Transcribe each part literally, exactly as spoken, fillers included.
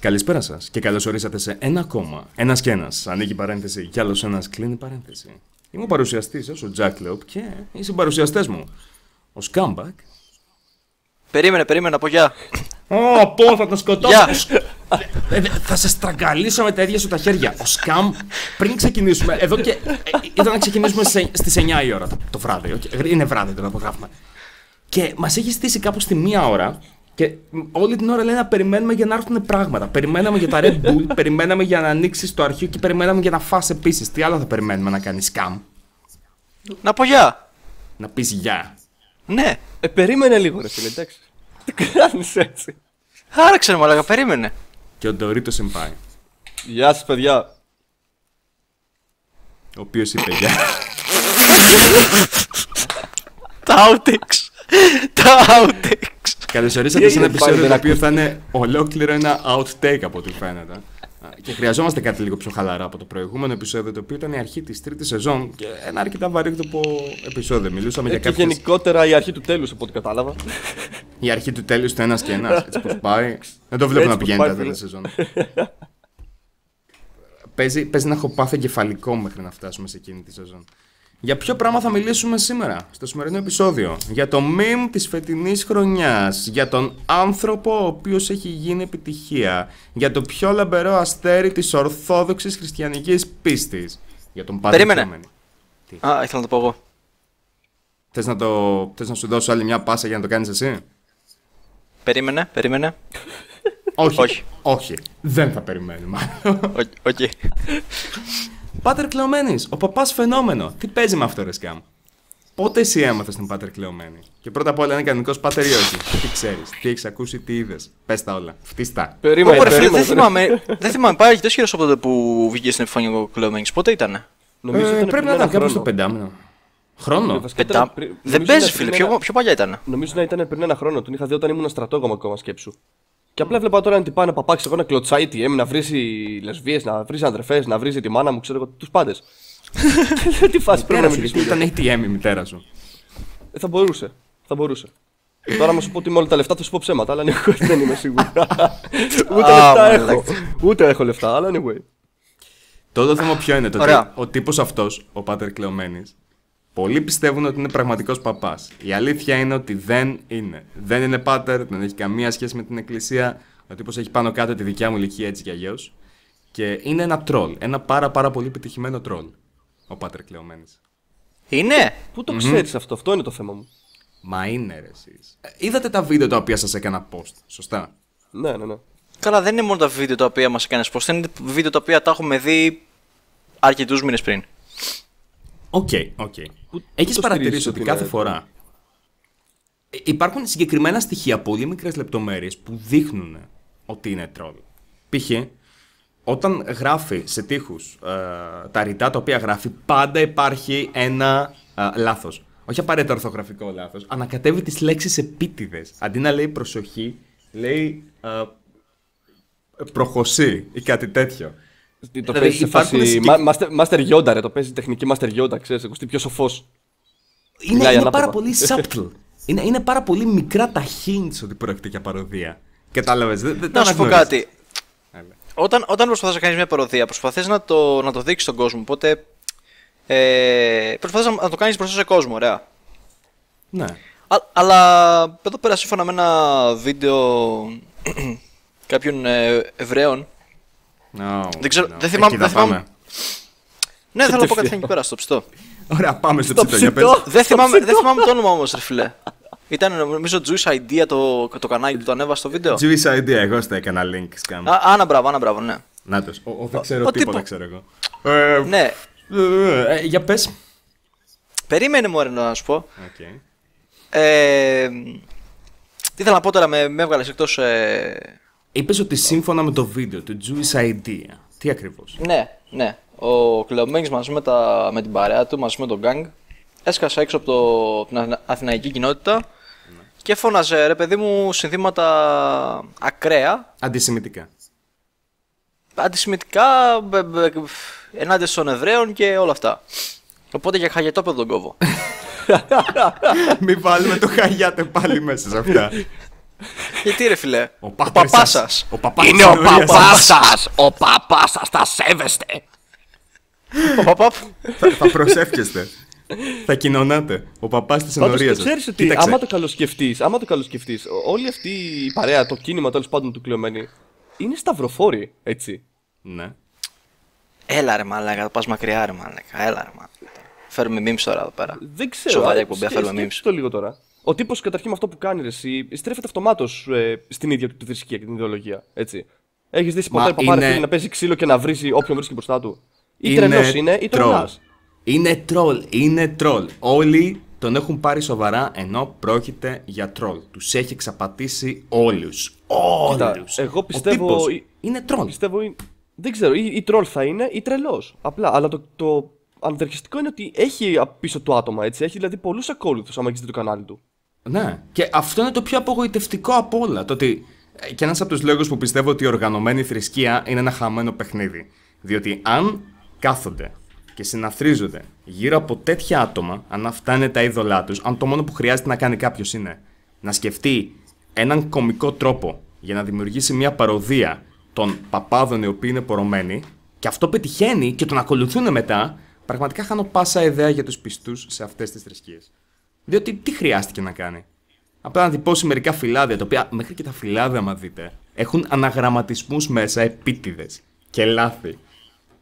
Καλησπέρα σας και καλώς ορίσατε σε ένα ακόμα. Ένας και ένας ανοίγει παρένθεση κι άλλος ένας κλείνει παρένθεση. Είμαι ο παρουσιαστής σας, ο Τζακ Λεοπ, και οι συμπαρουσιαστές μου, ο Scambag. Περίμενε, περίμενε, από γεια. Ω, πω, θα τον σκοτώσω. Θα σε στραγγαλίσω με τα ίδια σου τα χέρια. Ο Σκαμ, πριν ξεκινήσουμε, εδώ και. Ήταν να ξεκινήσουμε στις εννιά η ώρα το βράδυ. Είναι βράδυ το απογράφημα. Και μας έχει στήσει κάπου στη μία ώρα. Και όλη την ώρα λέει να περιμένουμε για να έρθουν πράγματα. Περιμέναμε για τα Red Bull, περιμέναμε για να ανοίξει το αρχείο και περιμέναμε για να φας επίσης. Τι άλλο θα περιμένουμε να κάνει, Σκαμ? Να πω γεια. Να πεις γεια. Ναι, ε, περίμενε λίγο, ρε φίλε, εντάξει. Τι κάνεις έτσι? Άραξε, μαλάκα, περίμενε. Και ο Torito Senpai. Γεια σας, παιδιά. Ο οποίος είπε γεια. Τα outtakes. Τα outtakes. Καλωσορίσατε σε ένα επεισόδιο το οποίο θα είναι ολόκληρο ένα outtake από ό,τι φαίνεται. Και χρειαζόμαστε κάτι λίγο πιο χαλαρά από το προηγούμενο επεισόδιο, το οποίο ήταν η αρχή της τρίτης σεζόν. Και ένα αρκετά βαρύκτοπο επεισόδιο. Μιλούσαμε ε, για κάποιες. Και γενικότερα η αρχή του τέλους, από ό,τι κατάλαβα. Η αρχή του τέλους του ένας και ένας. Έτσι πως πάει. Δεν το βλέπω έτσι να πηγαίνει τα τέλη σεζόν. παίζει, παίζει να έχω πάθει εγκεφαλικό μέχρι να φτάσουμε σε εκείνη τη σεζόν. Για ποιο πράγμα θα μιλήσουμε σήμερα, στο σημερινό επεισόδιο? Για το meme της φετινής χρονιάς, για τον άνθρωπο ο οποίος έχει γίνει επιτυχία, για το πιο λαμπερό αστέρι της ορθόδοξης χριστιανικής πίστης, για τον Πάτερ Κλεομένη. Α, ήθελα να το πω εγώ. Θες να, το... Θες να σου δώσω άλλη μια πάσα για να το κάνεις εσύ? Περίμενε, περίμενε. Όχι, όχι, όχι. Δεν θα περιμένουμε. Οκ. Πάτερ Κλεομένης, ο παπάς φαινόμενο. Τι παίζει με αυτό, ρε Σκάμ? Πότε εσύ έμαθες τον Πάτερ Κλεομένη? Και πρώτα απ' όλα, είναι κανονικός πάτερ ή όχι? Τι ξέρεις, τι έχεις ακούσει, τι είδες? Πες τα όλα. Φτύστα. Περίμενε, oh, περίμενε. Δεν θυμάμαι, δεν θυμάμαι. Πάει αρκετές χειρός από τότε που βγήκε στην επιφάνεια ο Κλεομένης. Πότε ήτανε? Νομίζω ε, ήταν πρέπει να ήταν κάπου στο πεντάμινο. Χρόνο. Πεντά... Πρι... Δεν παίζει, φίλε. Πιο, πιο παλιά ήταν. Νομίζω να ήταν πριν ένα χρόνο. Τον είχα δει όταν ήμουν στρατόγωμα ακόμα, σκέψου. Και απλά βλέπα τώρα να την πάει να παπάξει εγώ να κλωτσάει τι έμει, να βρίζει λεσβείες, να βρίζει αντρεφές, να βρίζει τη μάνα μου, ξέρω εγώ, τους πάντες. Τι φάση πρέπει να μιλήσουμε? Ήταν έι τι εμ η μητέρα σου. Ε, θα μπορούσε, θα μπορούσε. Τώρα να σου πω ότι με όλα τα λεφτά θα σου πω ψέματα, αλλά anyway, δεν είμαι σίγουρα. Ούτε λεφτά έχω, ούτε έχω λεφτά, αλλά anyway. Τότε το θέμα ποιο είναι, τότε ο τύπος αυτός, ο Πάτερ Κλεομένης, πολλοί πιστεύουν ότι είναι πραγματικός παπάς. Η αλήθεια είναι ότι δεν είναι. Δεν είναι πάτερ, δεν έχει καμία σχέση με την εκκλησία. Ο τύπος έχει πάνω κάτω τη δικιά μου ηλικία, έτσι κι αλλιώς. Και είναι ένα τρολ. Ένα πάρα πάρα πολύ πετυχημένο τρολ. Ο Πάτερ Κλεομένης. Είναι! Πού το mm-hmm. ξέρεις αυτό, αυτό είναι το θέμα μου. Μα είναι, ρε, εσείς. Είδατε τα βίντεο τα οποία σας έκανα post, σωστά? Ναι, ναι, ναι. Καλά, δεν είναι μόνο τα βίντεο τα οποία μας έκανες post, είναι βίντεο τα οποία τα έχουμε δει αρκετούς μήνες πριν. Οκ, okay, οκ. Okay. Έχεις παρατηρήσει ότι κάθε φορά υπάρχουν συγκεκριμένα στοιχεία, πολύ μικρές λεπτομέρειες που δείχνουν ότι είναι τρόλ. Π.χ. όταν γράφει σε τοίχους ε, τα ρητά τα οποία γράφει, πάντα υπάρχει ένα ε, λάθος. Όχι απαραίτητα ορθογραφικό λάθος. Ανακατεύει τις λέξεις επίτηδες. Αντί να λέει προσοχή, λέει ε, προχωσή ή κάτι τέτοιο. Το παίζει σε φάση Master Yoda, ρε, το παίζει τεχνική Master Yoda, ξέρεις, ακουστεί πιο σοφός. Είναι, είναι πάρα πολύ subtle. είναι, είναι πάρα πολύ μικρά τα hints ότι πρόκειται για παροδία. Κατάλαβες, δεν δε, δε, να σου πω κάτι. Όταν, όταν προσπαθείς να κάνεις μια παροδία, προσπαθείς να το, να το δείξεις στον κόσμο, οπότε ε, προσπαθείς να το κάνεις μπροστά σε κόσμο, ωραία. Ναι. Α, αλλά εδώ πέρα σύμφωνα με ένα βίντεο κάποιων Εβραίων, No, δεν ξέρω, no. δεν θυμάμαι. Δεν θυμάμαι. Ναι, θέλω να πω κάτι εκεί πέρα, στο ψητό. Ωραία, πάμε στο ψητό, για πες. Δεν θυμάμαι το όνομα όμως, ρε φίλε. Ήταν νομίζω Juice Idea το, το κανάλι που το ανέβασε στο βίντεο. Juice Idea, εγώ στα έκανα link σκάμ. Άνα μπράβο, άνα μπράβο, ναι. Νάτος, δεν ξέρω τίποτα, ξέρω εγώ. Ναι. Για πες. Περίμενε μου, να σου πω. Τι ήθελα να πω τώρα, με έβγαλες εκτός. Είπες ότι σύμφωνα με το βίντεο του Juice Idea, τι ακριβώς? Ναι, ναι. Ο Κλεομένης μαζί με, τα, με την παρέα του, μαζί με τον γκάγκ, έσκασε έξω από το, την αθηναϊκή κοινότητα ναι. και φώναζε, ρε παιδί μου, συνθήματα ακραία. Αντισημιτικά. Αντισημιτικά, ενάντια στον Εβραίων και όλα αυτά. Οπότε για χαγιατόπεδο τον κόβω. Μην βάλουμε το χαγιάτε πάλι μέσα σε αυτά. Γιατί ρε φιλέ, ο παπάς σας. Είναι ο παπάς σας. Ο παπάς σας, τα σέβεστε. Ο παπά... θα, θα προσεύχεστε. Θα κοινωνάτε. Ο παπάς της ενορίας σας. Ξέρεις ότι άμα το καλοσκεφτείς, άμα το καλοσκεφτείς, όλη αυτή η παρέα, το κίνημα τέλος πάντων του Κλεομένη, είναι σταυροφόροι, έτσι. Ναι. Έλα ρε μαλάκα, το πας μακριά ρε μαλάκα. Έλα ρε μαλάκα. Φέρουμε memes τώρα εδώ πέρα. Δεν ξέρω. Σοβαρή εκπομπή, φέρουμε memes. Το λίγο τώρα. Ο τύπος καταρχήν με αυτό που κάνει ρε εσύ, στρέφεται αυτομάτως ε, στην ίδια του τη θρησκεία και την ιδεολογία. Έτσι. Έχεις δει ποτέ παπάρε είναι... να παίζει ξύλο και να βρίζει όποιον βρίσκει μπροστά του. Ή τρελός είναι ή τρελάς. Είναι τρολ, είναι τρολ. Όλοι τον έχουν πάρει σοβαρά ενώ πρόκειται για τρολ. Τους έχει εξαπατήσει όλους. Όλους. Εγώ πιστεύω. Είναι τρολ. Πιστεύω είναι... Δεν ξέρω, ή, ή τρολ θα είναι ή τρελός. Απλά. Αλλά το, το ανατριχιστικό είναι ότι έχει πίσω του άτομα έτσι. Έχει δηλαδή πολλούς ακόλουθους άμα έχεις δει το κανάλι του. Ναι. Και αυτό είναι το πιο απογοητευτικό από όλα. Το ότι κι ένας από τους λόγους που πιστεύω ότι η οργανωμένη θρησκεία είναι ένα χαμένο παιχνίδι. Διότι αν κάθονται και συναθρίζονται γύρω από τέτοια άτομα, αν αυτά είναι τα είδωλά τους, αν το μόνο που χρειάζεται να κάνει κάποιος είναι να σκεφτεί έναν κωμικό τρόπο για να δημιουργήσει μια παροδία των παπάδων οι οποίοι είναι πορωμένοι, και αυτό πετυχαίνει και τον ακολουθούν μετά, πραγματικά χάνω πάσα ιδέα για τους πιστούς σε αυτές τις θρησκείες. Διότι τι χρειάστηκε να κάνει. Απλά να τυπώσει μερικά φυλάδια, τα οποία μέχρι και τα φυλάδια, άμα δείτε, έχουν αναγραμματισμούς μέσα, επίτηδες και λάθη.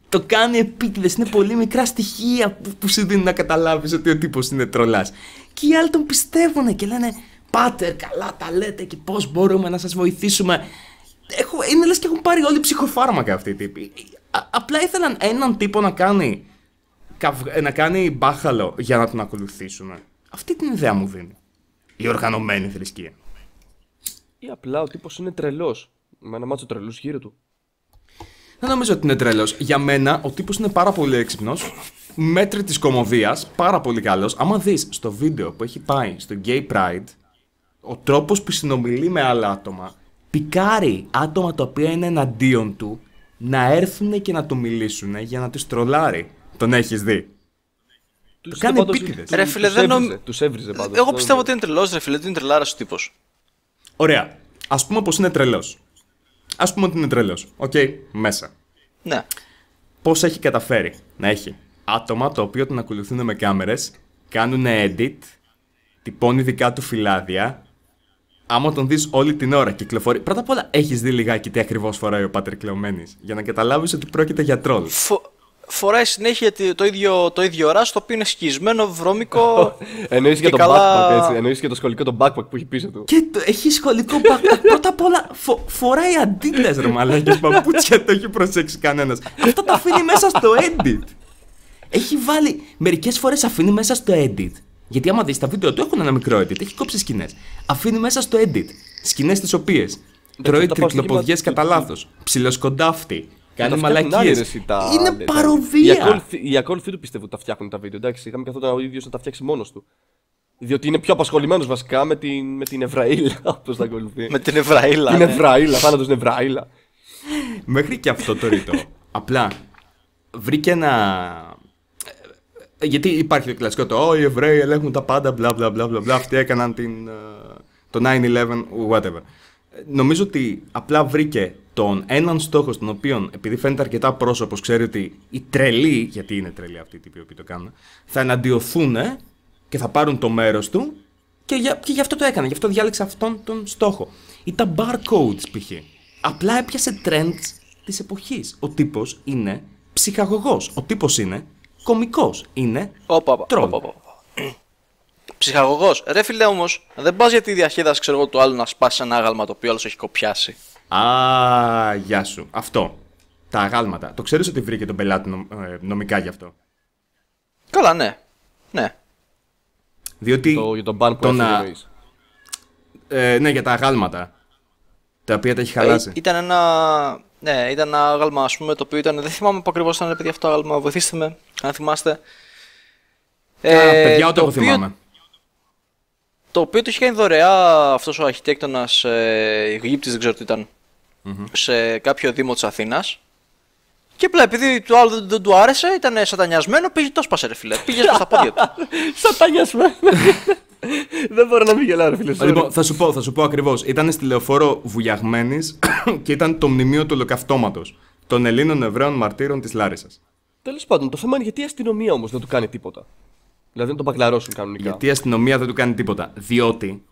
Το κάνει επίτηδες, είναι πολύ μικρά στοιχεία που, που σου δίνουν να καταλάβεις ότι ο τύπος είναι τρολάς. Και οι άλλοι τον πιστεύουνε και λένε «Πάτερ, καλά τα λέτε και πώς μπορούμε να σας βοηθήσουμε». Έχω, είναι λες και έχουν πάρει όλοι ψυχοφάρμακα αυτοί οι τύποι. Α, απλά ήθελαν έναν τύπο να κάνει, να κάνει μπάχαλο για να τον ακολουθήσουν. Αυτή την ιδέα μου δίνει η οργανωμένη θρησκεία. Ή απλά ο τύπος είναι τρελός, με ένα μάτσο τρελούς γύρω του. Δεν νομίζω ότι είναι τρελός. Για μένα ο τύπος είναι πάρα πολύ έξυπνος, μέτρη της κωμωδίας, πάρα πολύ καλός. Άμα δεις στο βίντεο που έχει πάει στο Gay Pride, ο τρόπος που συνομιλεί με άλλα άτομα, πικάρει άτομα τα οποία είναι εναντίον του να έρθουν και να του μιλήσουν για να τους τρολάρει. Τον έχεις δει. Τους το κάνει επίτηδες. Ρε φίλε, δεν νομίζω. Τους έβριζε πάντως. Εγώ πιστεύω ότι είναι τρελός, ρε φίλε, ότι είναι τρελάρας ο τύπος. Ωραία. Ας πούμε πως είναι τρελός. Ας πούμε ότι είναι τρελός. Οκ, okay, μέσα. Ναι. Πώς έχει καταφέρει να έχει άτομα τα οποία τον ακολουθούν με κάμερες, κάνουν edit, τυπώνει δικά του φυλάδια. Άμα τον δεις όλη την ώρα κυκλοφορεί. Πρώτα απ' όλα, έχεις δει λιγάκι τι ακριβώς φοράει ο Πάτερ Κλεομένης, για να καταλάβεις ότι πρόκειται για τρόλ. Φο... Φοράει συνέχεια το ίδιο, το ίδιο ράσο, το οποίο είναι σκισμένο, βρώμικο. Εννοείς και, και το καλά... backpack, έτσι. Εννοείς και το σχολικό το backpack που έχει πίσω του. Και το, έχει σχολικό backpack. Πρώτα απ' όλα φο, φοράει αντίτες ρε μαλάκες, παπούτσια, το έχει προσέξει κανένας. Αυτό το αφήνει μέσα στο edit. Έχει βάλει, μερικές φορές αφήνει μέσα στο edit. Γιατί άμα δεις τα βίντεο του έχουν ένα μικρό edit, έχει κόψει σκηνές. Αφήνει μέσα στο edit σκηνές τις οποίες τρώει τρικλοποδιές κατά λάθος, ψιλοσκοντάφτη. Κάνει μαλακίες. Είναι παρωδία. Οι ακόλουθοι του πιστεύω ότι τα φτιάχνουν τα βίντεο. Εντάξει, είχαμε καθόταν ο ίδιος να τα φτιάξει μόνος του. Διότι είναι πιο απασχολημένος βασικά με την, με την Εβραήλα. Όπως τα ακολουθεί. Με την Εβραήλα. Την Εβραήλα, θάνατος την Εβραήλα. Μέχρι και αυτό το ρήτο. Απλά βρήκε ένα. Γιατί υπάρχει το κλασικό το «Ω, οι Εβραίοι ελέγχουν τα πάντα, μπλα μπλα μπλα μπλα. Αυτοί έκαναν την, το nine eleven, whatever». Νομίζω ότι απλά βρήκε τον έναν στόχο στον οποίο, επειδή φαίνεται αρκετά πρόσωπος, ξέρει ότι οι τρελοί, γιατί είναι τρελοί αυτοί οι τύποι που το κάνουν, θα εναντιωθούν και θα πάρουν το μέρος του και, για, και γι' αυτό το έκανε, γι' αυτό διάλεξε αυτόν τον στόχο. Ή τα barcodes π.χ. Απλά έπιασε trends της εποχής. Ο τύπος είναι ψυχαγωγός, ο τύπος είναι κωμικός, είναι τρόλ. Ψυχαγωγός. Ρε φίλε όμως, δεν πας γιατί διαχέδας, ξέρω εγώ, του άλλου να σπάσει ένα άγαλμα το οποίο άλλος έχει κοπιάσει. Α, γεια σου. Αυτό. Τα αγάλματα. Το ξέρεις ότι βρήκε τον πελάτη νομ, ε, νομικά γι' αυτό. Καλά, ναι. Ναι. Διότι. Το, για τον μπαν που να... ε, ναι, για τα αγάλματα. Τα οποία τα έχει χαλάσει. Ε, ήταν ένα. Ναι, ήταν ένα άγαλμα, ας πούμε, το οποίο ήταν. Δεν θυμάμαι που ακριβώς ήταν, παιδιά, αυτό το άγαλμα. Βοηθήστε με, αν θυμάστε. Ε, Α, παιδιά, ούτε το εγώ θυμάμαι. Οποίο... Το οποίο το είχε κάνει δωρεά αυτός ο αρχιτέκτονας ε, Αιγύπτης, δεν ξέρω τι ήταν, mm-hmm. σε κάποιο δήμο της Αθήνας. Και απλά επειδή του άλλου δεν, δεν του άρεσε, ήταν σατανιασμένο, πήγε το σπάσε ρε φίλε. Πήγε στα πόδια του. Σατανιασμένο. Δεν μπορώ να μην γελάω, ρε φίλε. Λοιπόν, θα σου πω, θα σου πω ακριβώς. Ήταν στη Λεωφόρο Βουγιαγμένης και ήταν το μνημείο του Ολοκαυτώματος των Ελλήνων Εβραίων Μαρτύρων της Λάρισσας. Τέλος πάντων, το θέμα είναι γιατί η αστυνομία όμως δεν του κάνει τίποτα. Δηλαδή να τον παγκλαρώσουν κανονικά. Γιατί η αστυνομία δεν του κάνει τίποτα. Διότι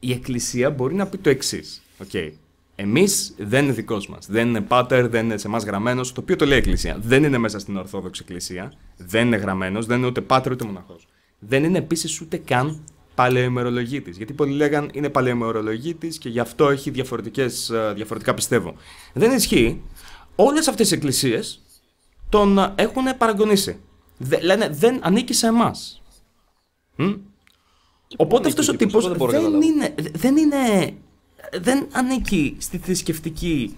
η Εκκλησία μπορεί να πει το εξής. Okay. Εμείς δεν είναι δικός μας. Δεν είναι πάτερ, δεν είναι σε εμάς γραμμένος. Το οποίο το λέει η Εκκλησία. Δεν είναι μέσα στην Ορθόδοξη Εκκλησία. Δεν είναι γραμμένος, δεν είναι ούτε πάτερ ούτε μοναχός. Δεν είναι επίσης ούτε καν παλαιοημερολογίτης. Γιατί πολλοί λέγαν είναι παλαιοημερολογίτης και γι' αυτό έχει διαφορετικές, διαφορετικά πιστεύω. Δεν ισχύει. Όλες αυτές οι εκκλησίες τον έχουν παραγωνίσει. Δε, λένε δεν ανήκει σε εμάς. Οπότε αυτός ο τύπος δεν είναι, δεν είναι. Δεν ανήκει στη θρησκευτική,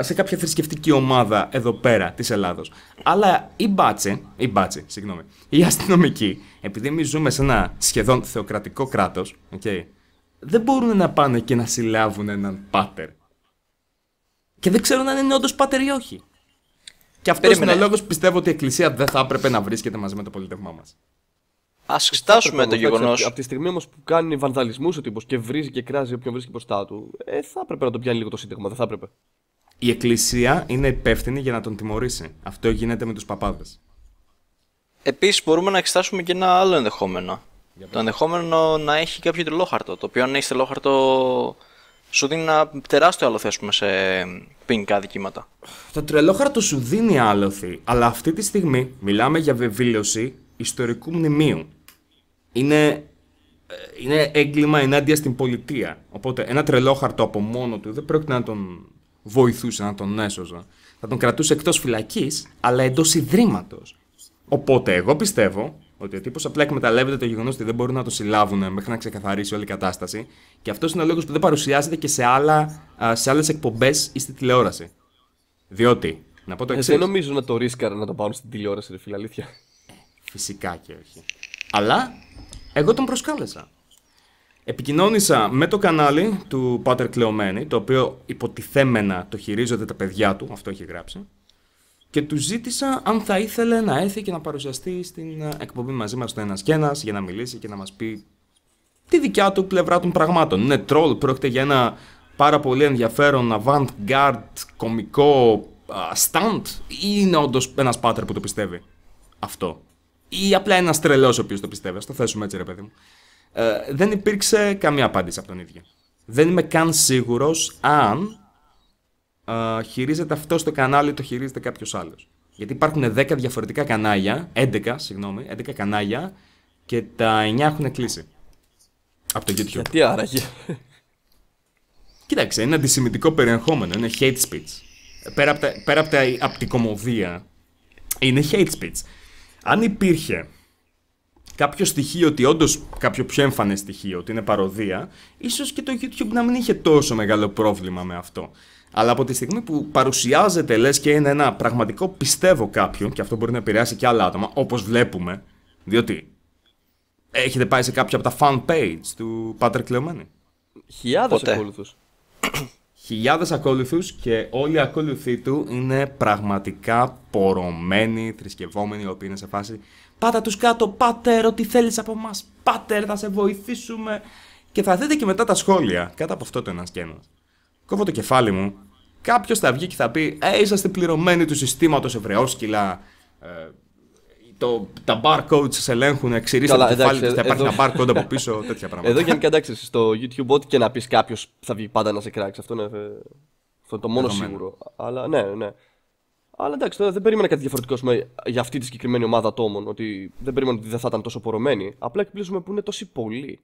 σε κάποια θρησκευτική ομάδα εδώ πέρα της Ελλάδος. Αλλά η μπάτση, η μπάτση, συγγνώμη, η αστυνομική, επειδή εμείς ζούμε σε ένα σχεδόν θεοκρατικό κράτος, okay, δεν μπορούν να πάνε και να συλλάβουν έναν πάτερ. Και δεν ξέρουν αν είναι όντως πάτερ ή όχι. Και αυτός είναι ο λόγος πιστεύω ότι η Εκκλησία δεν θα έπρεπε να βρίσκεται μαζί με το πολιτευμά μας. Ας εξετάσουμε το γεγονός. Από τη στιγμή όμως που κάνει βανδαλισμούς ο τύπος και βρίζει και κράζει όποιον βρίσκει μπροστά του, ε, θα έπρεπε να τον πιάνει λίγο το σύνταγμα, δεν θα έπρεπε. Η Εκκλησία είναι υπεύθυνη για να τον τιμωρήσει. Αυτό γίνεται με τους παπάδες. Επίσης, μπορούμε να εξετάσουμε και ένα άλλο ενδεχόμενο. Το ενδεχόμενο να έχει κάποιο τρελόχαρτο. Το οποίο, αν έχει τρελόχαρτο, σου δίνει ένα τεράστιο άλοθη σε ποινικά δικήματα. Το τρελόχαρτο σου δίνει άλοθη, αλλά αυτή τη στιγμή μιλάμε για βεβήλωση ιστορικού μνημείου. Είναι, είναι έγκλημα ενάντια στην πολιτεία. Οπότε ένα τρελόχαρτο από μόνο του δεν πρόκειται να τον βοηθούσε, να τον έσωζε. Θα τον κρατούσε εκτός φυλακής, αλλά εντός ιδρύματος. Οπότε εγώ πιστεύω ότι ο τύπος απλά εκμεταλλεύεται το γεγονός ότι δεν μπορούν να το συλλάβουν μέχρι να ξεκαθαρίσει όλη η κατάσταση. Και αυτός είναι ο λόγος που δεν παρουσιάζεται και σε, άλλα, σε άλλες εκπομπές ή στη τηλεόραση. Διότι, να πω το εξής. Ε, δεν νομίζω να το ρίσκαρα να το πάρουν στην τηλεόραση, ρε φίλε, αλήθεια. Φυσικά και όχι. Αλλά εγώ τον προσκάλεσα. Επικοινώνησα με το κανάλι του Πάτερ Κλεομένη, το οποίο υποτιθέμενα το χειρίζονται τα παιδιά του, αυτό έχει γράψει, και του ζήτησα αν θα ήθελε να έρθει και να παρουσιαστεί στην εκπομπή μαζί μας στο Ένας και Ένας για να μιλήσει και να μας πει τη δικιά του πλευρά των πραγμάτων. Είναι τρολ, πρόκειται για ένα πάρα πολύ ενδιαφέρον avant-garde κωμικό stunt ή είναι όντως ένας πάτερ που το πιστεύει αυτό? Ή απλά ένας τρελός ο οποίος το πιστεύει, ας το θέσουμε έτσι, ρε παιδί μου. Ε, δεν υπήρξε καμία απάντηση από τον ίδιο. Δεν είμαι καν σίγουρος αν ε, χειρίζεται αυτό στο κανάλι, το χειρίζεται κάποιος άλλος. Γιατί υπάρχουν δέκα διαφορετικά κανάλια, έντεκα, συγγνώμη, έντεκα κανάλια και τα εννιά έχουν κλείσει. Από το YouTube. Γιατί άραγε? Κοίταξε, είναι αντισημιτικό περιεχόμενο, είναι hate speech. Πέρα από, τα, πέρα από, τα, από την κωμωδία, είναι hate speech. Αν υπήρχε κάποιο στοιχείο, ότι όντως κάποιο πιο έμφανες στοιχείο, ότι είναι παροδία, ίσως και το YouTube να μην είχε τόσο μεγάλο πρόβλημα με αυτό. Αλλά από τη στιγμή που παρουσιάζεται, λες και είναι ένα πραγματικό πιστεύω κάποιον, και αυτό μπορεί να επηρεάσει και άλλα άτομα, όπως βλέπουμε, διότι έχετε πάει σε κάποια από τα fan page του Πάτερ Κλεομένη? Χιλιάδες ακόλουθους. Χιλιάδες ακόλουθους και όλοι οι ακόλουθοί του είναι πραγματικά πορωμένοι, θρησκευόμενοι, οι οποίοι είναι σε φάση «Πάτα τους κάτω, πάτερ, ό,τι θέλεις από μας, πάτερ, θα σε βοηθήσουμε». Και θα δείτε και μετά τα σχόλια, κάτω από αυτό το Ένας και Ένας. Κόβω το κεφάλι μου, κάποιος θα βγει και θα πει «Ε, είσαστε πληρωμένοι του συστήματος, ευρεόσκυλα, ε, το, τα barcodes σε ελέγχουν, εξηρίζουν το κεφάλι τους, θα υπάρχει ένα barcode από πίσω, τέτοια πράγματα». Εδώ γενικά εντάξει, στο YouTube ό,τι και να πεις κάποιος θα βγει πάντα να σε κράξει, αυτό είναι, αυτό είναι το μόνο Εδωμένο. Σίγουρο. Αλλά ναι, ναι. Αλλά εντάξει, τώρα δεν περίμενα κάτι διαφορετικό σούμε, για αυτή τη συγκεκριμένη ομάδα ατόμων, ότι δεν περίμενα ότι δεν θα ήταν τόσο πορωμένοι, απλά εκπλήσουμε που είναι τόσοι πολλοί.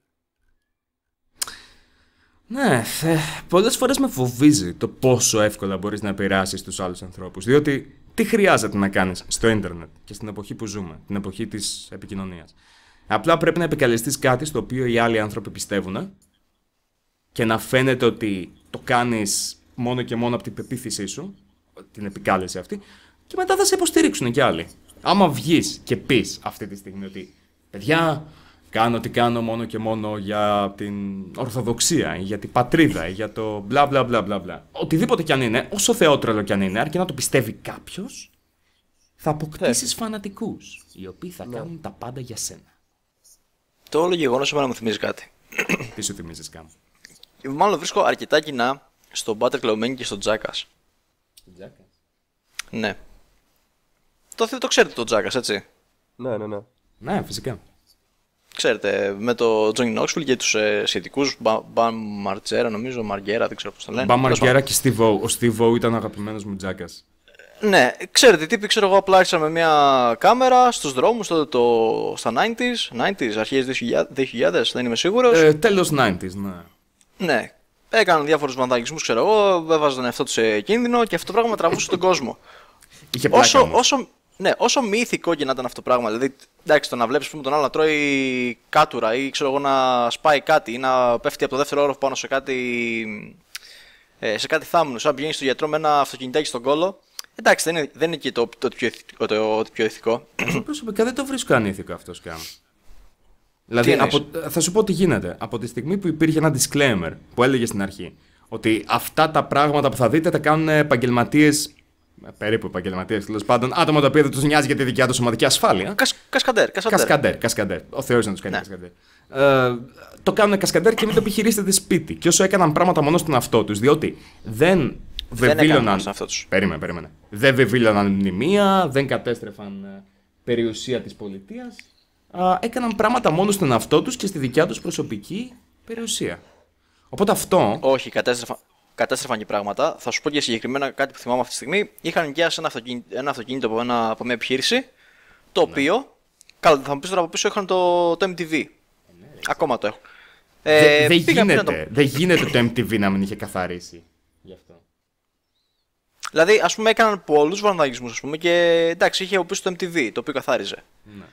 Ναι, ε, πολλές φορές με φοβίζει το πόσο εύκολα μπορείς να επηρεάσεις τους άλλους ανθρώπους, διότι τι χρειάζεται να κάνεις στο ίντερνετ και στην εποχή που ζούμε, την εποχή της επικοινωνίας? Απλά πρέπει να επικαλεστείς κάτι στο οποίο οι άλλοι άνθρωποι πιστεύουν και να φαίνεται ότι το κάνεις μόνο και μόνο από την πεποίθησή σου, την επικάλεση αυτή, και μετά θα σε υποστηρίξουν και άλλοι. Άμα βγεις και πεις αυτή τη στιγμή ότι παιδιά, κάνω τι κάνω μόνο και μόνο για την Ορθοδοξία, για την πατρίδα, για το μπλα μπλα μπλα μπλα. Οτιδήποτε κι αν είναι, όσο θεότρελο κι αν είναι, αρκεί να το πιστεύει κάποιος, θα αποκτήσεις φανατικούς, οι οποίοι θα κάνουν τα πάντα για σένα. Το όλο γεγονός εμένα μου θυμίζει κάτι. Τι σου θυμίζεις, Καμ? Μάλλον βρίσκω αρκετά κοινά στον Πάτερ Κλεομένη και στον Jackass. Jackass. Ναι. Το, το ξέρετε τον Jackass, έτσι? Ναι, ναι, ναι. Ναι, φυσικά. Ξέρετε, με τον Johnny Knoxville και τους ε, σχετικούς, Bam Margera, νομίζω, Margera, δεν ξέρω πώς το λένε. Bam Margera και Steve-O. Ο Steve-O ήταν αγαπημένος μου Jackass. Ναι, ξέρετε, τύποι, ξέρω εγώ, απλά άρχισα με μια κάμερα στους δρόμους τότε το, στα ενενήντα, ενενήντα, αρχές δύο χιλιάδες, δεν είμαι σίγουρος. Ε, τέλος ενενήντα, ναι. Ναι, έκαναν διάφορους βανδαλισμούς, ξέρω εγώ, έβαζαν τον εαυτό τους σε κίνδυνο και αυτό το πράγμα τραβούσε τον κόσμο. Είχε πλάκα, όσο, όσο, ναι, όσο μη ηθικό και να ήταν αυτό το πράγμα, δηλαδή, εντάξει, το να βλέπεις πούμε, τον άλλο να τρώει κάτουρα ή ξέρω εγώ, να σπάει κάτι ή να πέφτει από το δεύτερο όροφο πάνω σε κάτι, ε, σε κάτι θάμνους, αν πηγαίνεις στο γιατρό με ένα αυτοκινητάκι στον κόλο. Εντάξει, δεν είναι, δεν είναι και το, το, πιο, το, το, το πιο ηθικό. Προσωπικά δεν το βρίσκω ανήθικο αυτό κι αν. Δηλαδή, από, θα σου πω τι γίνεται. Από τη στιγμή που υπήρχε ένα disclaimer που έλεγε στην αρχή ότι αυτά τα πράγματα που θα δείτε τα κάνουν επαγγελματίες. Περίπου επαγγελματίες, τέλος πάντων, άτομα τα οποία δεν τους νοιάζει για τη δικιά τους σωματική ασφάλεια. Κασ, κασκαντέρ, κασκαντέρ. Κασκαντέρ, κασκαντέρ. Ο Θεός να τους κάνει ναι. Κασκαντέρ. Ε, το κάνουν κασκαντέρ και μην το επιχειρήσετε σπίτι. Και όσο έκαναν πράγματα μόνο στον εαυτό τους, διότι δεν. Δεν βεβήλωναν περίμενε, περίμενε. Δεν βεβήλωναν μνημεία, δεν κατέστρεφαν περιουσία της πολιτείας. Α, έκαναν πράγματα μόνο στον εαυτό τους και στη δικιά τους προσωπική περιουσία. Οπότε αυτό. Όχι, κατέστρεφαν, κατέστρεφαν και πράγματα. Θα σου πω και συγκεκριμένα κάτι που θυμάμαι αυτή τη στιγμή. Είχαν νοικιάσει ένα, ένα αυτοκίνητο από, ένα, από μια επιχείρηση. Το ναι. οποίο. Καλά, θα μου πεις τώρα από πίσω είχαν το, το εμ τι βι. Ναι, ακόμα το έχω. Ε, δεν δε γίνεται, το... δε γίνεται το εμ τι βι να μην είχε καθαρίσει γι' αυτό. Δηλαδή, ας πούμε, έκαναν πολλούς βανδαλισμούς, ας πούμε, και εντάξει, είχε οπίσω το εμ τι βι, το οποίο καθάριζε. Ναι.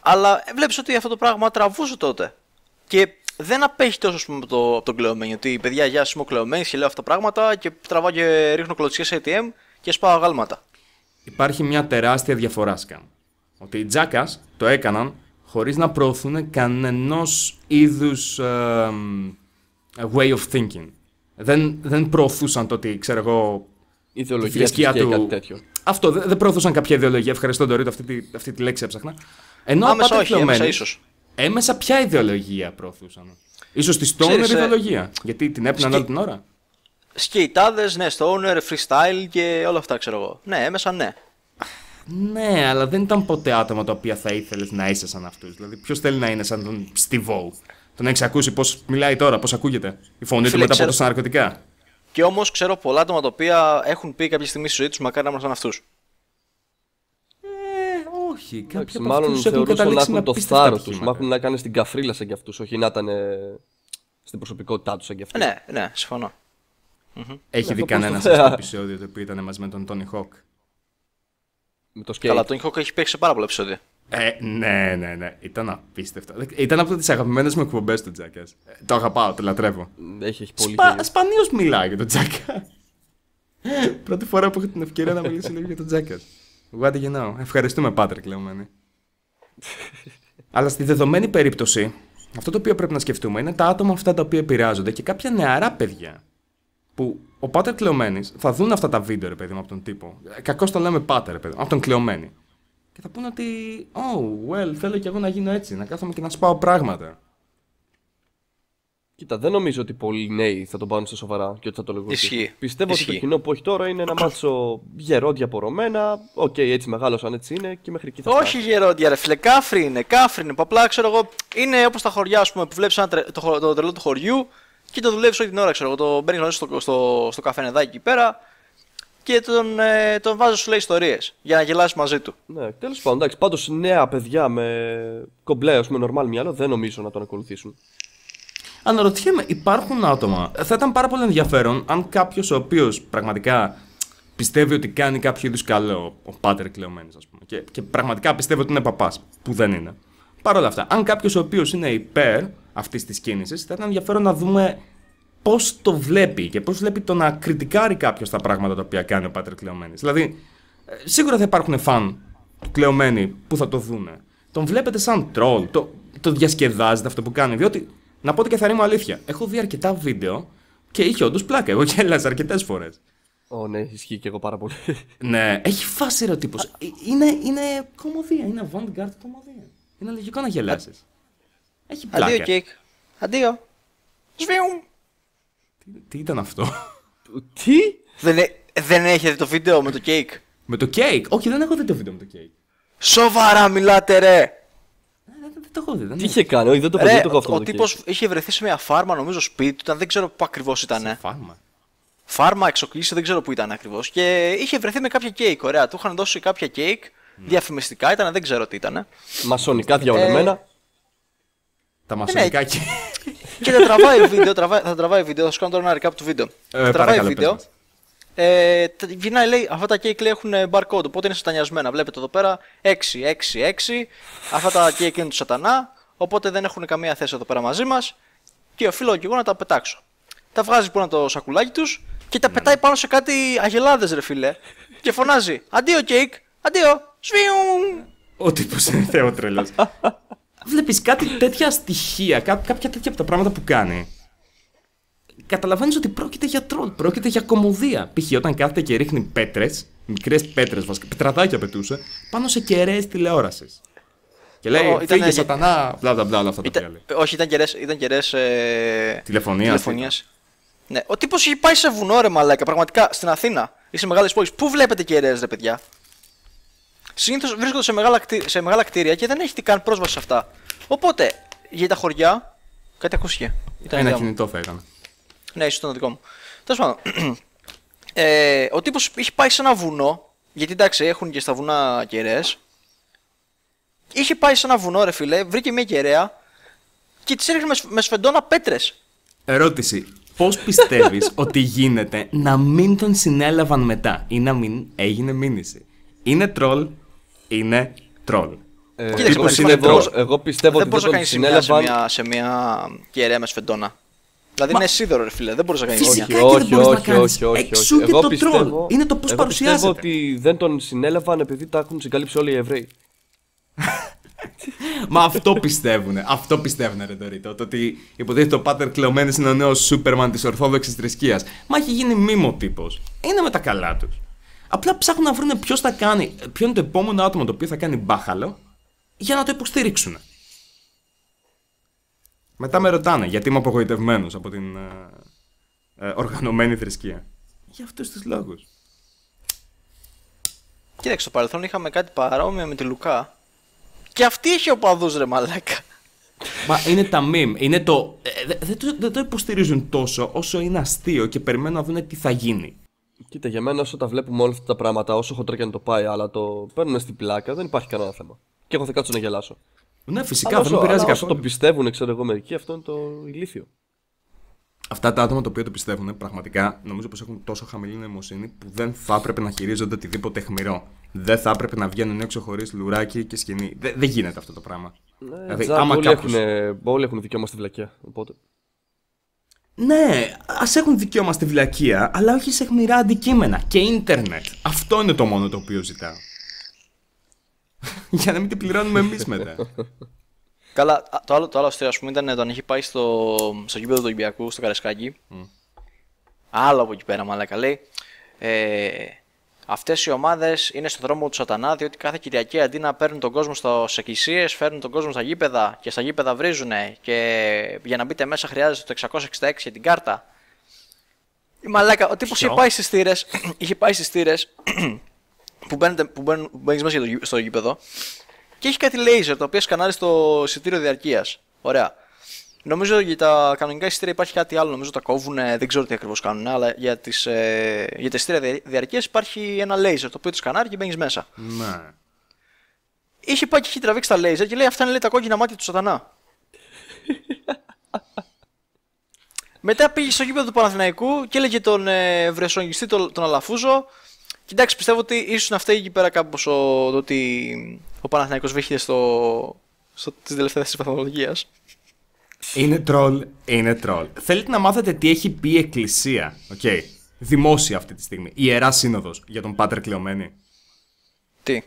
Αλλά βλέπεις ότι αυτό το πράγμα τραβούσε τότε. Και δεν απέχει τόσο, ας πούμε, από το, τον Κλεομένη. Ότι, παιδιά, γεια, είμαι ο Κλεομένης και λέω αυτά τα πράγματα και τραβάω και ρίχνω κλωτσιές σε έι τι εμ και σπάω αγάλματα. Υπάρχει μια τεράστια διαφορά, Σκαν. Ότι οι Jackass το έκαναν χωρίς να προωθούν κανενός είδους uh, way of thinking. Δεν, δεν προωθούσαν το ότι, ξέρω εγώ. Ιδεολογία, τη θρησκεία του. Κάτι τέτοιο. Αυτό, δεν δε προωθούσαν κάποια ιδεολογία. Ευχαριστώ τον Τωρίτο, αυτή τη, αυτή τη λέξη έψαχνα. Ενώ άμεσα όχι, έμεσα ίσως. Έμεσα ποια ιδεολογία προωθούσαν? Ίσως τη stoner ιδεολογία. Γιατί την έπιναν Σκε... όλη την ώρα. Σκεϊτάδες, ναι, stoner, freestyle και όλα αυτά ξέρω εγώ. Ναι, έμεσα ναι. Ναι, αλλά δεν ήταν ποτέ άτομα τα οποία θα ήθελες να είσαι σαν αυτούς. Δηλαδή, ποιος θέλει να είναι σαν τον Steve-O? Τον έχεις ακούσει πώς μιλάει τώρα, πώς ακούγεται? Η φωνή του μετά από τόσα ναρκωτικά. Και όμως ξέρω πολλά άτομα τα οποία έχουν πει κάποια στιγμή στη ζωή τους μακάρι να ήμουν σαν αυτούς. Ε, όχι. Κάποιοι από μάλλον θεωρούσαν να έχουν το θάρρος τους. Μάθουν να κάνουν στην καφρίλα σαν κι αυτούς, όχι να ήταν στην προσωπικότητά τους σαν κι αυτούς. Ναι, ναι, συμφωνώ. Έχει ναι, δει κανένα αυτό το επεισόδιο το οποίο ήταν μαζί με τον Tony Hawk? Με το σκέιτ. Καλά, τον Tony Hawk έχει παίξει σε πάρα πολλά επεισόδια. Ε, ναι, ναι, ναι. Ήταν απίστευτα. Ήταν από τις αγαπημένες μου εκπομπές του Jackass. Ε, το αγαπάω, το λατρεύω. Έχει, έχει πολύ. Σπα, σπανίως μιλάει για τον Jackass. Πρώτη φορά που έχω την ευκαιρία να μιλήσω λίγο για τον Jackass. What do you know. Ευχαριστούμε, Πάτερ Κλεομένη. Αλλά στη δεδομένη περίπτωση, αυτό το οποίο πρέπει να σκεφτούμε είναι τα άτομα αυτά τα οποία επηρεάζονται και κάποια νεαρά παιδιά. Που ο Πάτερ Κλεομένης θα δουν αυτά τα βίντεο, ρε παιδί μου, από τον τύπο. Κακώς το λέμε Πάτερ, παιδί μου, από τον Κλεομένη. Και θα πούνε ότι, oh, well, θέλω κι εγώ να γίνω έτσι, να κάθομαι και να σπάω πράγματα. Κοίτα, δεν νομίζω ότι πολλοί νέοι θα τον πάρουν στα σοβαρά και ότι θα το λογαριασμούν. Πιστεύω Ισχύει. ότι το κοινό που έχει τώρα είναι ένα μάτσο γερόντια πορωμένα. Οκ, okay, έτσι μεγάλωσαν, έτσι είναι και μέχρι εκεί θα φτάσει. Όχι γερόντια, ρε φίλε, κάφρι είναι, κάφρι είναι. Απλά ξέρω εγώ, είναι όπως τα χωριά, ας πούμε, που βλέπεις τρε... το... το τρελό του χωριού και το δουλεύεις όλη την ώρα, ξέρω εγώ. Το μπαίνεις να στο... στο... στο καφενεδάκι εκεί πέρα. Και τον, ε, τον βάζω σου λέει ιστορίες για να γελάσει μαζί του. Ναι, τέλος πάντων, εντάξει, πάντως νέα παιδιά με κομπλέ, ας πούμε, νορμάλ μυαλό, δεν νομίζω να τον ακολουθήσουν. Αναρωτιέμαι, υπάρχουν άτομα. Θα ήταν πάρα πολύ ενδιαφέρον αν κάποιος ο οποίος πραγματικά πιστεύει ότι κάνει κάποιο είδους καλό, ο Πάτερ Κλεομένης, ας πούμε, και, και πραγματικά πιστεύει ότι είναι παπάς, που δεν είναι. Παρ' όλα αυτά, αν κάποιος ο οποίος είναι υπέρ αυτής της κίνησης, θα ήταν ενδιαφέρον να δούμε. Πώς το βλέπει και πώς βλέπει το να κριτικάρει κάποιος τα πράγματα τα οποία κάνει ο Πάτερ Κλεομένης. Δηλαδή, σίγουρα θα υπάρχουν φαν του Κλεομένη που θα το δούνε. Τον βλέπετε σαν τρόλ, το, το διασκεδάζετε αυτό που κάνει. Διότι, να πω την καθαρή μου αλήθεια, έχω δει αρκετά βίντεο και είχε όντως πλάκα. Εγώ γέλασα αρκετές φορές. Ω, ναι, ισχύει και εγώ πάρα πολύ. Ναι, έχει φάση ρε τύπος. Είναι κομμωδία, είναι avant-garde κομμωδία. Είναι λογικό να γελάσεις. Έχει πλάκα. Αντίο, Κέικ. Αντίο. Σβιουμ. Τι, τι ήταν αυτό. Τι. Δεν, δεν έχετε το βίντεο με το Κέικ. Με το Κέικ. Όχι, δεν έχω δει το βίντεο με το Κέικ. Σοβαρά μιλάτε, ρε. Το έχω δει, δεν τι είχε έτσι. Κάνει, όχι, δεν το παιδί του αυτό. Ο, ο τύπος είχε βρεθεί σε μια φάρμα, νομίζω σπίτι του, ήταν, δεν ξέρω πού ακριβώς ήταν. Φάρμα. Φάρμα, εξοκλήση, δεν ξέρω πού ήταν ακριβώς. Και είχε βρεθεί με κάποια κέικ, ωραία. Του είχαν δώσει κάποια κέικ, mm. διαφημιστικά ήταν, δεν ξέρω τι ήταν. Μασονικά διαορεμένα. Ε... Τα μασονικά κέικ. Και θα τραβάει βίντεο, τραβά... θα τραβάει βίντεο, θα σου κάνω τώρα ένα recap του βίντεο. Ε, τραβάει βίντεο. Ε, γυρνάει, λέει, αυτά τα cake λέει, έχουν barcode, οπότε είναι σατανιασμένα. Βλέπετε εδώ πέρα, έξι, έξι, έξι. Αυτά τα cake είναι του σατανά, οπότε δεν έχουν καμία θέση εδώ πέρα μαζί μας. Και οφείλω και εγώ να τα πετάξω. Τα βγάζει που είναι το σακουλάκι τους και τα πετάει πάνω σε κάτι αγελάδες, ρε φίλε. Και φωνάζει, αντίο cake, αντίο, σβιουμ. Ο τύπος είναι θεότρελος. Βλέπεις κάτι τέτοια στοιχεία, κάποια τέτοια από τα πράγματα που κάνει. Καταλαβαίνεις ότι πρόκειται για τρόλ, πρόκειται για κωμωδία. Π.χ. όταν κάθεται και ρίχνει πέτρες, μικρές πέτρες βασικά, πετραδάκια πετούσε, πάνω σε κεραίες τηλεόρασης. Και λέει: φύγε, σατανά, μπλα μπλα μπλα, όλα αυτά τα πράγματα. Όχι, ήταν κεραίες. Ήταν κεραίες ε... τηλεφωνίας. Ναι, ο τύπος έχει πάει σε βουνό, ρε μαλάκα, πραγματικά στην Αθήνα ή σε μεγάλες πόλεις. Πού βλέπετε κεραίες, ρε παιδιά. Συνήθως βρίσκονται σε μεγάλα, σε μεγάλα κτίρια και δεν έχετε καν πρόσβαση σε αυτά. Οπότε για τα χωριά κάτι ακούστηκε. Ένα κινητό θα ήταν. Ναι, ίσως ήταν το δικό μου. Τέλος πάντων, ε, ο τύπος είχε πάει σε ένα βουνό, γιατί εντάξει έχουν και στα βουνά κεραίες. Είχε πάει σε ένα βουνό, ρε φίλε, βρήκε μια κεραία και της έριχνε με σφεντόνα πέτρες. Ερώτηση, πώς πιστεύεις ότι γίνεται να μην τον συνέλαβαν μετά ή να μην έγινε μήνυση. Είναι τρολ, είναι τρολ. Ε, ο τύπος είναι τρολ. Εγώ πιστεύω δεν ότι δεν τον συνέλαβαν. Δεν μπορούσα σε μια κεραία με σφεντόνα. Δηλαδή μα... είναι σίδερο, ρε φίλε, δεν μπορείς να κάνεις γόνια. Όχι, όχι, όχι, όχι. Εξού και εγώ το πιστεύω, τρόλ. Είναι το πώς παρουσιάζεται. Εγώ πιστεύω ότι δεν τον συνέλαβαν επειδή τα έχουν συγκαλύψει όλοι οι Εβραίοι. Μα αυτό πιστεύουνε. Αυτό πιστεύουνε, ρε Τωρίτο. Το ότι υποτίθεται ο Πάτερ Κλεομένης είναι ο νέος Σούπερμαν της Ορθόδοξης θρησκείας. Μα έχει γίνει μήμο τύπος. Είναι με τα καλά τους. Απλά ψάχνουν να βρουν ποιο θα κάνει, ποιο είναι το επόμενο άτομο το οποίο θα κάνει μπάχαλο για να το υποστηρίξουν. Μετά με ρωτάνε γιατί είμαι απογοητευμένος από την ε, ε, οργανωμένη θρησκεία. Για αυτούς τους λόγους. Κοίταξε, στο παρελθόν είχαμε κάτι παρόμοιο με τη Λουκά. Και αυτή έχει οπαδούς, ρε μαλάκα. Μα είναι τα meme. Είναι το... Ε, δεν δε, δε, δε το υποστηρίζουν τόσο όσο είναι αστείο και περιμένουν να δουν τι θα γίνει. Κοίτα, για μένα όσο τα βλέπουμε όλα αυτά τα πράγματα, όσο χοντρά και να το πάει, αλλά το παίρνουμε στην πλάκα, δεν υπάρχει κανένα θέμα. Και εγώ θα κάτσω να γελάσω. Ναι, φυσικά, δεν πειράζει καθόλου. Αυτό το πιστεύουν, ξέρω εγώ, μερικοί, αυτό είναι το ηλίθιο. Αυτά τα άτομα τα οποία το πιστεύουν, πραγματικά νομίζω πως έχουν τόσο χαμηλή νοημοσύνη που δεν θα έπρεπε να χειρίζονται οτιδήποτε αιχμηρό. Δεν θα έπρεπε να βγαίνουν έξω χωρίς λουράκι και σκηνή. Δε, δεν γίνεται αυτό το πράγμα. Ναι, δηλαδή, τζά, άμα όλοι, κάποιος... έχουν, όλοι έχουν δικαίωμα στη βλακεία. Οπότε. Ναι, ας έχουν δικαίωμα στη βλακεία, αλλά όχι σε αιχμηρά αντικείμενα και ίντερνετ. Αυτό είναι το μόνο το οποίο ζητάω. Για να μην την πληρώνουμε εμείς μετά. Καλά, το άλλο, το άλλο αστείο, ας πούμε, ήταν όταν είχε πάει στο, στο γήπεδο του Ολυμπιακού, στο Καρεσκάκι. Mm. Άλλο από εκεί πέρα, μαλάκα, λέει. Ε, αυτές οι ομάδες είναι στον δρόμο του σατανά, διότι κάθε Κυριακή αντί να παίρνουν τον κόσμο στις εκκλησίες, φέρνουν τον κόσμο στα γήπεδα και στα γήπεδα βρίζουνε. Και για να μπείτε μέσα χρειάζεται το εξακόσια εξήντα έξι για την κάρτα. Η μαλάκα, ο τύπος είχε πάει στις θύρες, είχε πάει στις θύρες. Που μπαίνεις μέσα στο γήπεδο και έχει κάτι λέιζερ τα οποία σκανάρει στο εισιτήριο διαρκείας. Ωραία. Νομίζω για τα κανονικά εισιτήρια υπάρχει κάτι άλλο, νομίζω τα κόβουν, δεν ξέρω τι ακριβώς κάνουν, αλλά για, τις, ε, για τα εισιτήρια διαρκείας υπάρχει ένα λέιζερ το οποίο το σκανάρει και μπαίνεις μέσα. Ναι. Είχε πάει και έχει τραβήξει τα λέιζερ και λέει αυτά είναι λέει, τα κόκκινα μάτια του σατανά. Μετά πήγε στο γήπεδο του Παναθηναϊκού και έλεγε τον ε, βρεσογγιστή τον, τον Αλαφούζο. Κοιτάξτε, πιστεύω ότι ίσως να φταίει εκεί πέρα κάπως ο, το ότι ο Παναθηναϊκός βήχεται στο, στο τις τελευταίες της βαθμολογίας. Είναι τρολ, είναι τρολ. Θέλετε να μάθετε τι έχει πει η Εκκλησία, okay. Δημόσια αυτή τη στιγμή, η Ιερά Σύνοδος για τον Πάτερ Κλεομένη. Τι.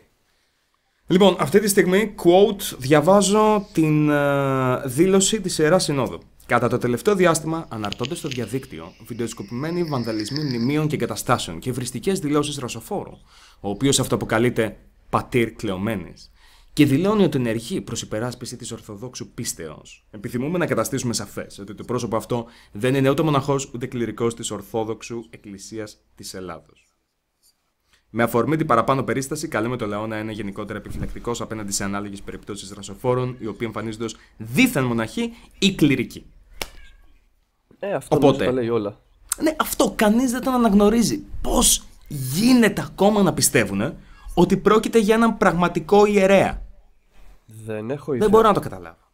Λοιπόν, αυτή τη στιγμή, quote, διαβάζω την ε, δήλωση της Ιεράς Συνόδου. Κατά το τελευταίο διάστημα, αναρτώνται στο διαδίκτυο βιντεοσκοπημένοι βανδαλισμοί μνημείων και εγκαταστάσεων και ευρηστικές δηλώσεις ρασοφόρου, ο οποίος αυτοαποκαλείται Πατήρ Κλεομένης, και δηλώνει ότι ενεργεί προς υπεράσπιση της Ορθοδόξου πίστεως. Επιθυμούμε να καταστήσουμε σαφές ότι το πρόσωπο αυτό δεν είναι ούτε μοναχός ούτε κληρικός της Ορθόδοξου Εκκλησίας της Ελλάδος. Με αφορμή την παραπάνω περίσταση, καλούμε το λαό να είναι γενικότερα επιφυλακτικός απέναντι σε ανάλογες περιπτώσεις δρασοφόρων, οι οποίοι εμφανίζονται ως δίθεν μοναχοί ή κληρικοί. Ε, αυτό Οπότε, τα λέει όλα. Ναι, αυτό κανείς δεν τον αναγνωρίζει. Πώς γίνεται ακόμα να πιστεύουν ότι πρόκειται για έναν πραγματικό ιερέα? Δεν έχω ιδέα. Δεν μπορώ να το καταλάβω.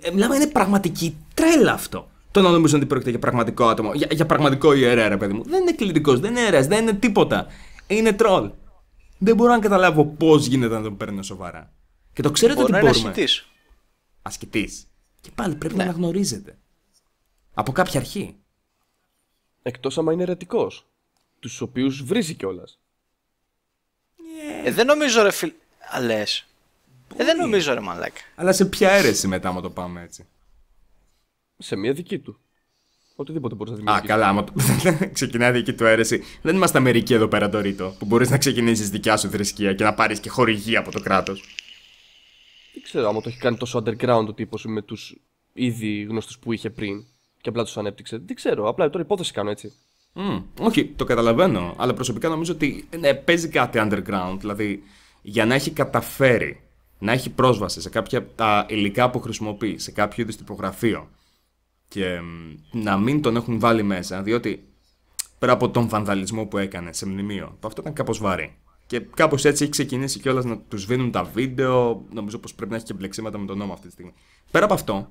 Ε, ε, μιλάμε, είναι πραγματική τρέλα αυτό. Το να νομίζουν ότι πρόκειται για πραγματικό άτομο, για, για πραγματικό ιερέα, ρε παιδί μου. Δεν είναι κληρικός, δεν είναι ιερέας, δεν είναι τίποτα. Είναι τρολ. Δεν μπορώ να καταλάβω πώς γίνεται να τον παίρνω σοβαρά. Και το ξέρετε ότι μπορούμε. Ασκητής. Ασκητής. Και πάλι πρέπει ναι. να αναγνωρίζεται. Από κάποια αρχή. Εκτός άμα είναι ερετικός. Τους οποίους βρίζει κιόλας. Yeah. Ε, δεν νομίζω ρε φιλ... Α, λες. Ε, δεν νομίζω ρε μαλάκ. Αλλά σε ποια αίρεση μετά άμα το πάμε έτσι? Σε μία δική του. Οτιδήποτε μπορείς να δημιουργήσεις. Α, καλά, άμα το... ξεκινάει δική του αίρεση. Δεν είμαστε Αμερικοί εδώ πέρα, Τωρίτο, που μπορείς να ξεκινήσεις δικιά σου θρησκεία και να πάρεις και χορηγία από το κράτος. Δεν ξέρω άμα το έχει κάνει τόσο underground ο τύπος με τους ήδη γνωστούς που είχε πριν και απλά τους ανέπτυξε. Δεν ξέρω, απλά τώρα υπόθεση κάνω έτσι. Mm, όχι, το καταλαβαίνω, αλλά προσωπικά νομίζω ότι ναι, παίζει κάτι underground. Δηλαδή, για να έχει καταφέρει να έχει πρόσβαση σε κάποια από τα υλικά που χρησιμοποιεί, σε κάποιο είδους τυπογραφείο και να μην τον έχουν βάλει μέσα, διότι πέρα από τον βανδαλισμό που έκανε σε μνημείο, αυτό ήταν κάπως βαρύ. Και κάπως έτσι έχει ξεκινήσει κιόλας να τους δίνουν τα βίντεο. Νομίζω πως πρέπει να έχει και μπλεξίματα με τον νόμο αυτή τη στιγμή. Πέρα από αυτό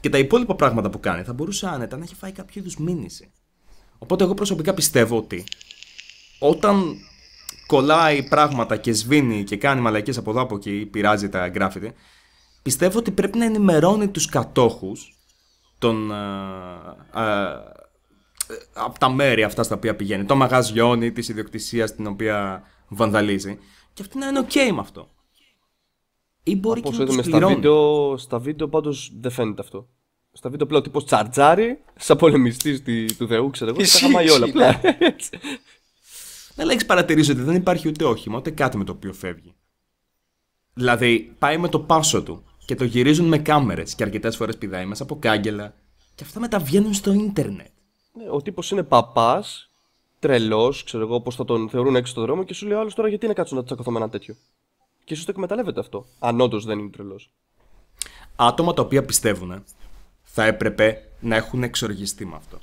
και τα υπόλοιπα πράγματα που κάνει, θα μπορούσε άνετα να έχει φάει κάποιο είδους μήνυση. Οπότε εγώ προσωπικά πιστεύω ότι όταν κολλάει πράγματα και σβήνει και κάνει μαλακές από εδώ από εκεί ή πειράζει τα γκράφιτι, πιστεύω ότι πρέπει να ενημερώνει τους κατόχους των, α, α, από τα μέρη αυτά στα οποία πηγαίνει, το μαγαζιόν ή της ιδιοκτησίας την οποία βανδαλίζει, και αυτή να είναι ok με αυτό. Ή μπορεί από και να τους πληρώνει. Στα βίντεο, στα βίντεο πάντως δεν φαίνεται αυτό. Στα βίντεο πλέον ο τύπος τσαρτζάρει, σαν πολεμιστής του Θεού, ξέρω εγώ, τα χαμάει όλα πλέον. Αλλά έχεις παρατηρήσει ότι δεν υπάρχει ούτε όχημα, ούτε κάτι με το οποίο φεύγει. Δηλαδή, πάει με το πάσο του και το γυρίζουν με κάμερες και αρκετές φορές πηδάει μέσα από κάγκελα και αυτά μετά βγαίνουν στο ίντερνετ. Ο τύπος είναι παπάς, τρελός, ξέρω εγώ, πώς θα τον θεωρούν έξω στον δρόμο και σου λέει άλλος τώρα γιατί να κάτσω να τσακωθώ με ένα τέτοιο. Και ίσως το εκμεταλλεύεται αυτό, αν όντως δεν είναι τρελός. Άτομα τα οποία πιστεύουν, ε. θα έπρεπε να έχουν εξοργιστεί με αυτό.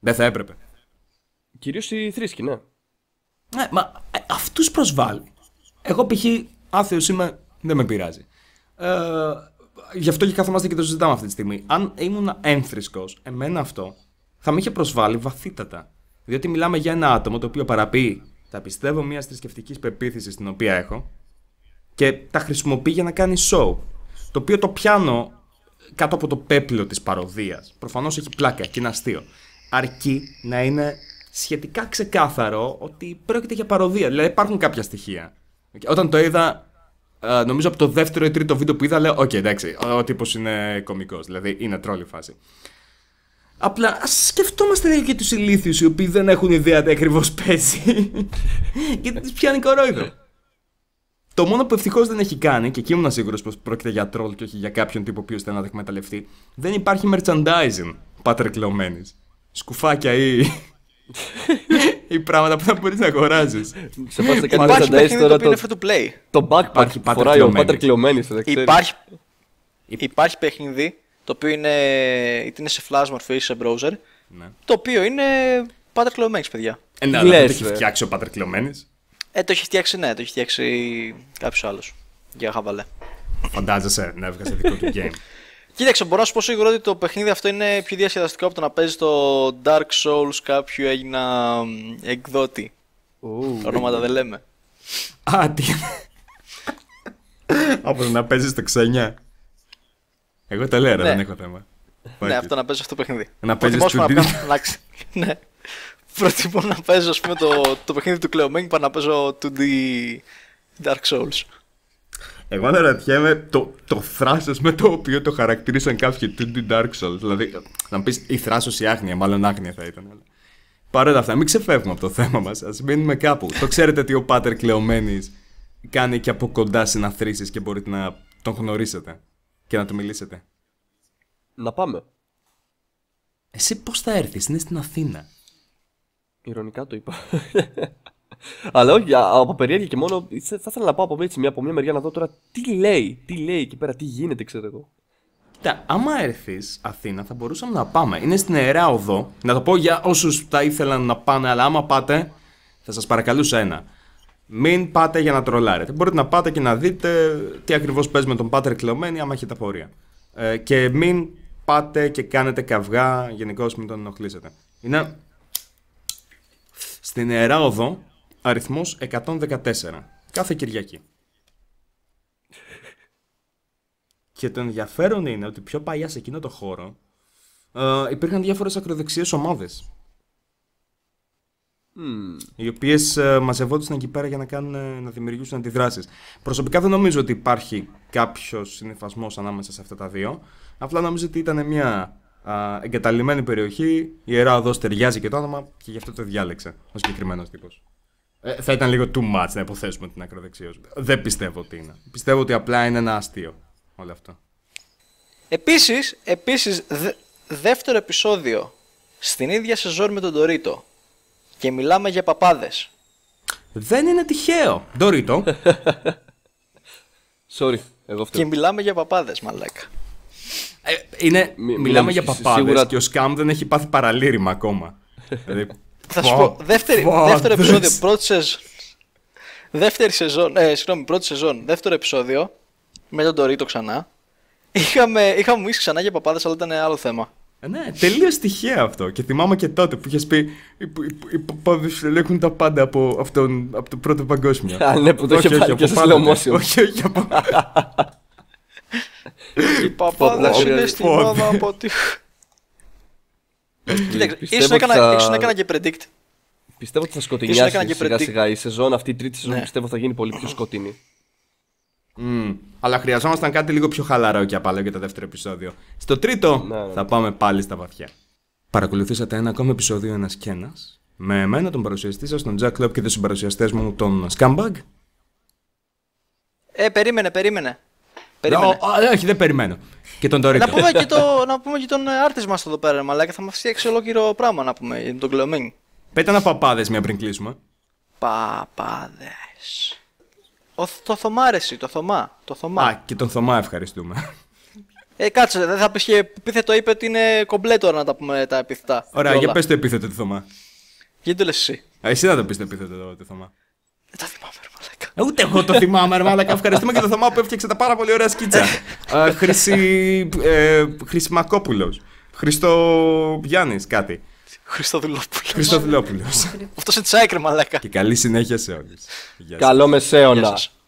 Δεν θα έπρεπε. Κυρίως οι θρήσκοι, ναι. Ναι, μα ε, αυτούς προσβάλλει. Εγώ π.χ. άθεος είμαι, δεν με πειράζει. Ε, γι' αυτό και καθόμαστε και το συζητάμε αυτή τη στιγμή. Αν ήμουν ένθρησκος, εμένα αυτό θα με είχε προσβάλλει βαθύτατα. Διότι μιλάμε για ένα άτομο το οποίο παραποιεί τα πιστεύω μιας θρησκευτικής πεποίθησης την οποία έχω και τα χρησιμοποιεί για να κάνει show. Το οποίο το πιάνω κάτω από το πέπλο της παροδίας. Προφανώς έχει πλάκα και είναι αστείο. Αρκεί να είναι σχετικά ξεκάθαρο ότι πρόκειται για παροδία. Δηλαδή υπάρχουν κάποια στοιχεία. Όταν το είδα, νομίζω από το δεύτερο ή τρίτο βίντεο που είδα, λέω: Οκ, okay, εντάξει, ο τύπος είναι κωμικός. Δηλαδή είναι τρόλη φάση. Απλά ας σκεφτόμαστε και τους ηλίθιους οι οποίοι δεν έχουν ιδέα τι ακριβώς παίζει. Γιατί τους πιάνει κορόιδο. Το μόνο που ευτυχώς δεν έχει κάνει, και εκεί ήμουν σίγουρος πως πρόκειται για τρόλ και όχι για κάποιον τύπο που θέλει να τα εκμεταλλευτεί, δεν υπάρχει merchandising, Πάτερ Κλεομένης. Σκουφάκια ή. ή πράγματα που θα μπορείς να αγοράζεις. Σε πάση κάνει merchandising τώρα. Το είναι free to play. Το backpack που φοράει ο Πάτερ Κλεομένης. Υπάρχει, υπάρχει παιχνίδι το οποίο είναι, είτε είναι σε flash μορφή ή σε browser. Ναι. Το οποίο είναι Πάτερ Κλεομένης, παιδιά. Εντάξει, το έχει φτιάξει ο Πάτερ Κλεομένης. Ε, το έχει φτιάξει, ναι, το έχει φτιάξει κάποιος άλλος. Για χαβαλέ. Φαντάζεσαι να έβγαζε δικό του game. Κοίταξε, μπορώ να σου πω σίγουρα ότι το παιχνίδι αυτό είναι πιο διασκεδαστικό από το να παίζει το Dark Souls κάποιου έγινα εκδότη. Oh, ονόματα δεν λέμε. Α, τι. Όπως να παίζεις το ξενιά. Εγώ τα λέω, δεν έχω θέμα. Ναι, αυτό να παίζει αυτό το παιχνίδι. Να παίζει το ναι. Προτιμώ να παίζω ας πούμε, το, το παιχνίδι του Κλεομένη παρά να παίζω δύο ντι Dark Souls. Εγώ αναρωτιέμαι το, το θράσος με το οποίο το χαρακτηρίσαν κάποιοι δύο ντι Dark Souls. Δηλαδή, να μου πεις η θράσος ή άγνοια, μάλλον άγνοια θα ήταν. Αλλά... Παρ' όλα αυτά, μην ξεφεύγουμε από το θέμα μας. Ας μείνουμε κάπου. Το ξέρετε ότι ο Πάτερ Κλεομένης κάνει και από κοντά συναθρήσεις και μπορείτε να τον γνωρίσετε και να του μιλήσετε. Να πάμε. Εσύ πώς θα έρθεις, είναι στην Αθήνα. Ηρωνικά το είπα. Αλλά όχι, από περιέργεια και μόνο, θα ήθελα να πάω από, έτσι, από μια μεριά να δω τώρα τι λέει, τι λέει εκεί πέρα, τι γίνεται, ξέρω εγώ. Κοίτα, άμα έρθεις Αθήνα θα μπορούσαμε να πάμε. Είναι στην Ιερά Οδό. Να το πω για όσους τα ήθελαν να πάνε, αλλά άμα πάτε, θα σας παρακαλούσα ένα. Μην πάτε για να τρολάρετε. Μπορείτε να πάτε και να δείτε τι ακριβώς παίζει με τον Πάτερ Κλεομένη, άμα έχετε απορία. Ε, και μην πάτε και κάνετε καυγά, γενικώς μην τον ενοχλήσετε. Είναι στην Ιερά Οδό, αριθμός εκατόν δεκατέσσερα, κάθε Κυριακή. Και το ενδιαφέρον είναι ότι πιο παλιά σε εκείνο το χώρο ε, υπήρχαν διάφορες ακροδεξιές ομάδες. Mm. Οι οποίες ε, μαζευόντουσαν εκεί πέρα για να, κάνουν, ε, να δημιουργήσουν αντιδράσεις. Προσωπικά δεν νομίζω ότι υπάρχει κάποιος συνυφασμός ανάμεσα σε αυτά τα δύο. Απλά νομίζω ότι ήταν μια ε, εγκαταλειμμένη περιοχή. Η Ιερά Οδός ταιριάζει και το όνομα και γι' αυτό το διάλεξε ο συγκεκριμένος τύπος. Ε, θα ήταν λίγο too much να υποθέσουμε την ακροδεξιότητα. Δεν πιστεύω ότι είναι. Πιστεύω ότι απλά είναι ένα αστείο. Όλο αυτό. Επίσης, επίσης δε, δεύτερο επεισόδιο στην ίδια σεζόν με τον Torito και μιλάμε για παπάδες. Δεν είναι τυχαίο, Torito. Sorry, εγώ φταίω. Και μιλάμε για παπάδες, μαλάκα. Ε, είναι, Μι, μιλάμε μ, για παπάδες σίγουρα... και ο Σκαμ δεν έχει πάθει παραλήρημα ακόμα. Δηλαδή, θα σου πω, δεύτερη, δεύτερο επεισόδιο, πρώτη σεζόν, δεύτερη σεζόν, ε, συγγνώμη, πρώτη σεζόν, δεύτερο επεισόδιο, με τον Torito ξανά. Είχαμε, είχαμε μιλήσει ξανά για παπάδες, αλλά ήταν άλλο θέμα. Ναι, τελείως τυχαία αυτό. Και θυμάμαι και τότε που είχες πει οι παπάδες ελέγχουν τα πάντα από, αυτόν, από το πρώτο παγκόσμιο. Α, ναι, που το είχε πάρει και στο slow motion. Όχι, όχι, από... Οι παπάδες είναι στη μόδα από τη... Κοίταξε, ίσως έκανα και predict. Πιστεύω ότι θα σκοτεινιάσει σιγά σιγά η σεζόν. Αυτή η τρίτη σεζόν πιστεύω θα γίνει πολύ πιο σκοτεινή. Mm. Αλλά χρειαζόμασταν κάτι λίγο πιο χαλαρό και απαλό για το δεύτερο επεισόδιο. Στο τρίτο ναι, ναι. θα πάμε πάλι στα βαθιά. Παρακολουθήσατε ένα ακόμα επεισόδιο Ένας και Ένας με εμένα, τον παρουσιαστή σας, τον Τζακ Λεοπ και τους συμπαρουσιαστές μου, τον Scambag. Ε, περίμενε, περίμενε. περίμενε. Ά, όχι, δεν περιμένω. Και τον Torito. Να πούμε και, το, να πούμε και τον άρτη μας εδώ πέρα, μαλάκα, θα μας φτιάξει ολόκληρο πράγμα να πούμε, τον Κλεομένη. Πέτα ένα παπάδες μια πριν κλείσουμε. Παπάδες. Ο, το Θωμάρεση, το Θωμά, το Θωμά. Α, και τον Θωμά ευχαριστούμε. Ε, κάτσε, δεν θα πεις και επίθετο, είπε ότι είναι κομπλέ τώρα να τα πούμε τα επίθετα. Ωραία, για πες το επίθετο του Θωμά. Γιατί το λες εσύ. Α, εσύ θα το πεις το επίθετο εδώ, το Θωμά. Δεν το θυμάμαι, ρε μαλάκα. Ούτε εγώ το θυμάμαι, ρε μαλάκα. Ευχαριστούμε και τον Θωμά που έφτιαξε τα πάρα πολύ ωραία σκίτσα. Χρυσή, ε, Χρυσημακόπουλος, Χρυστογιάννης κάτι. Χριστοδουλόπουλος. Χριστοδουλόπουλος. Αυτό είναι τσάικρε μαλάκα. Και καλή συνέχεια σε όλους. Καλό μεσαίωνα.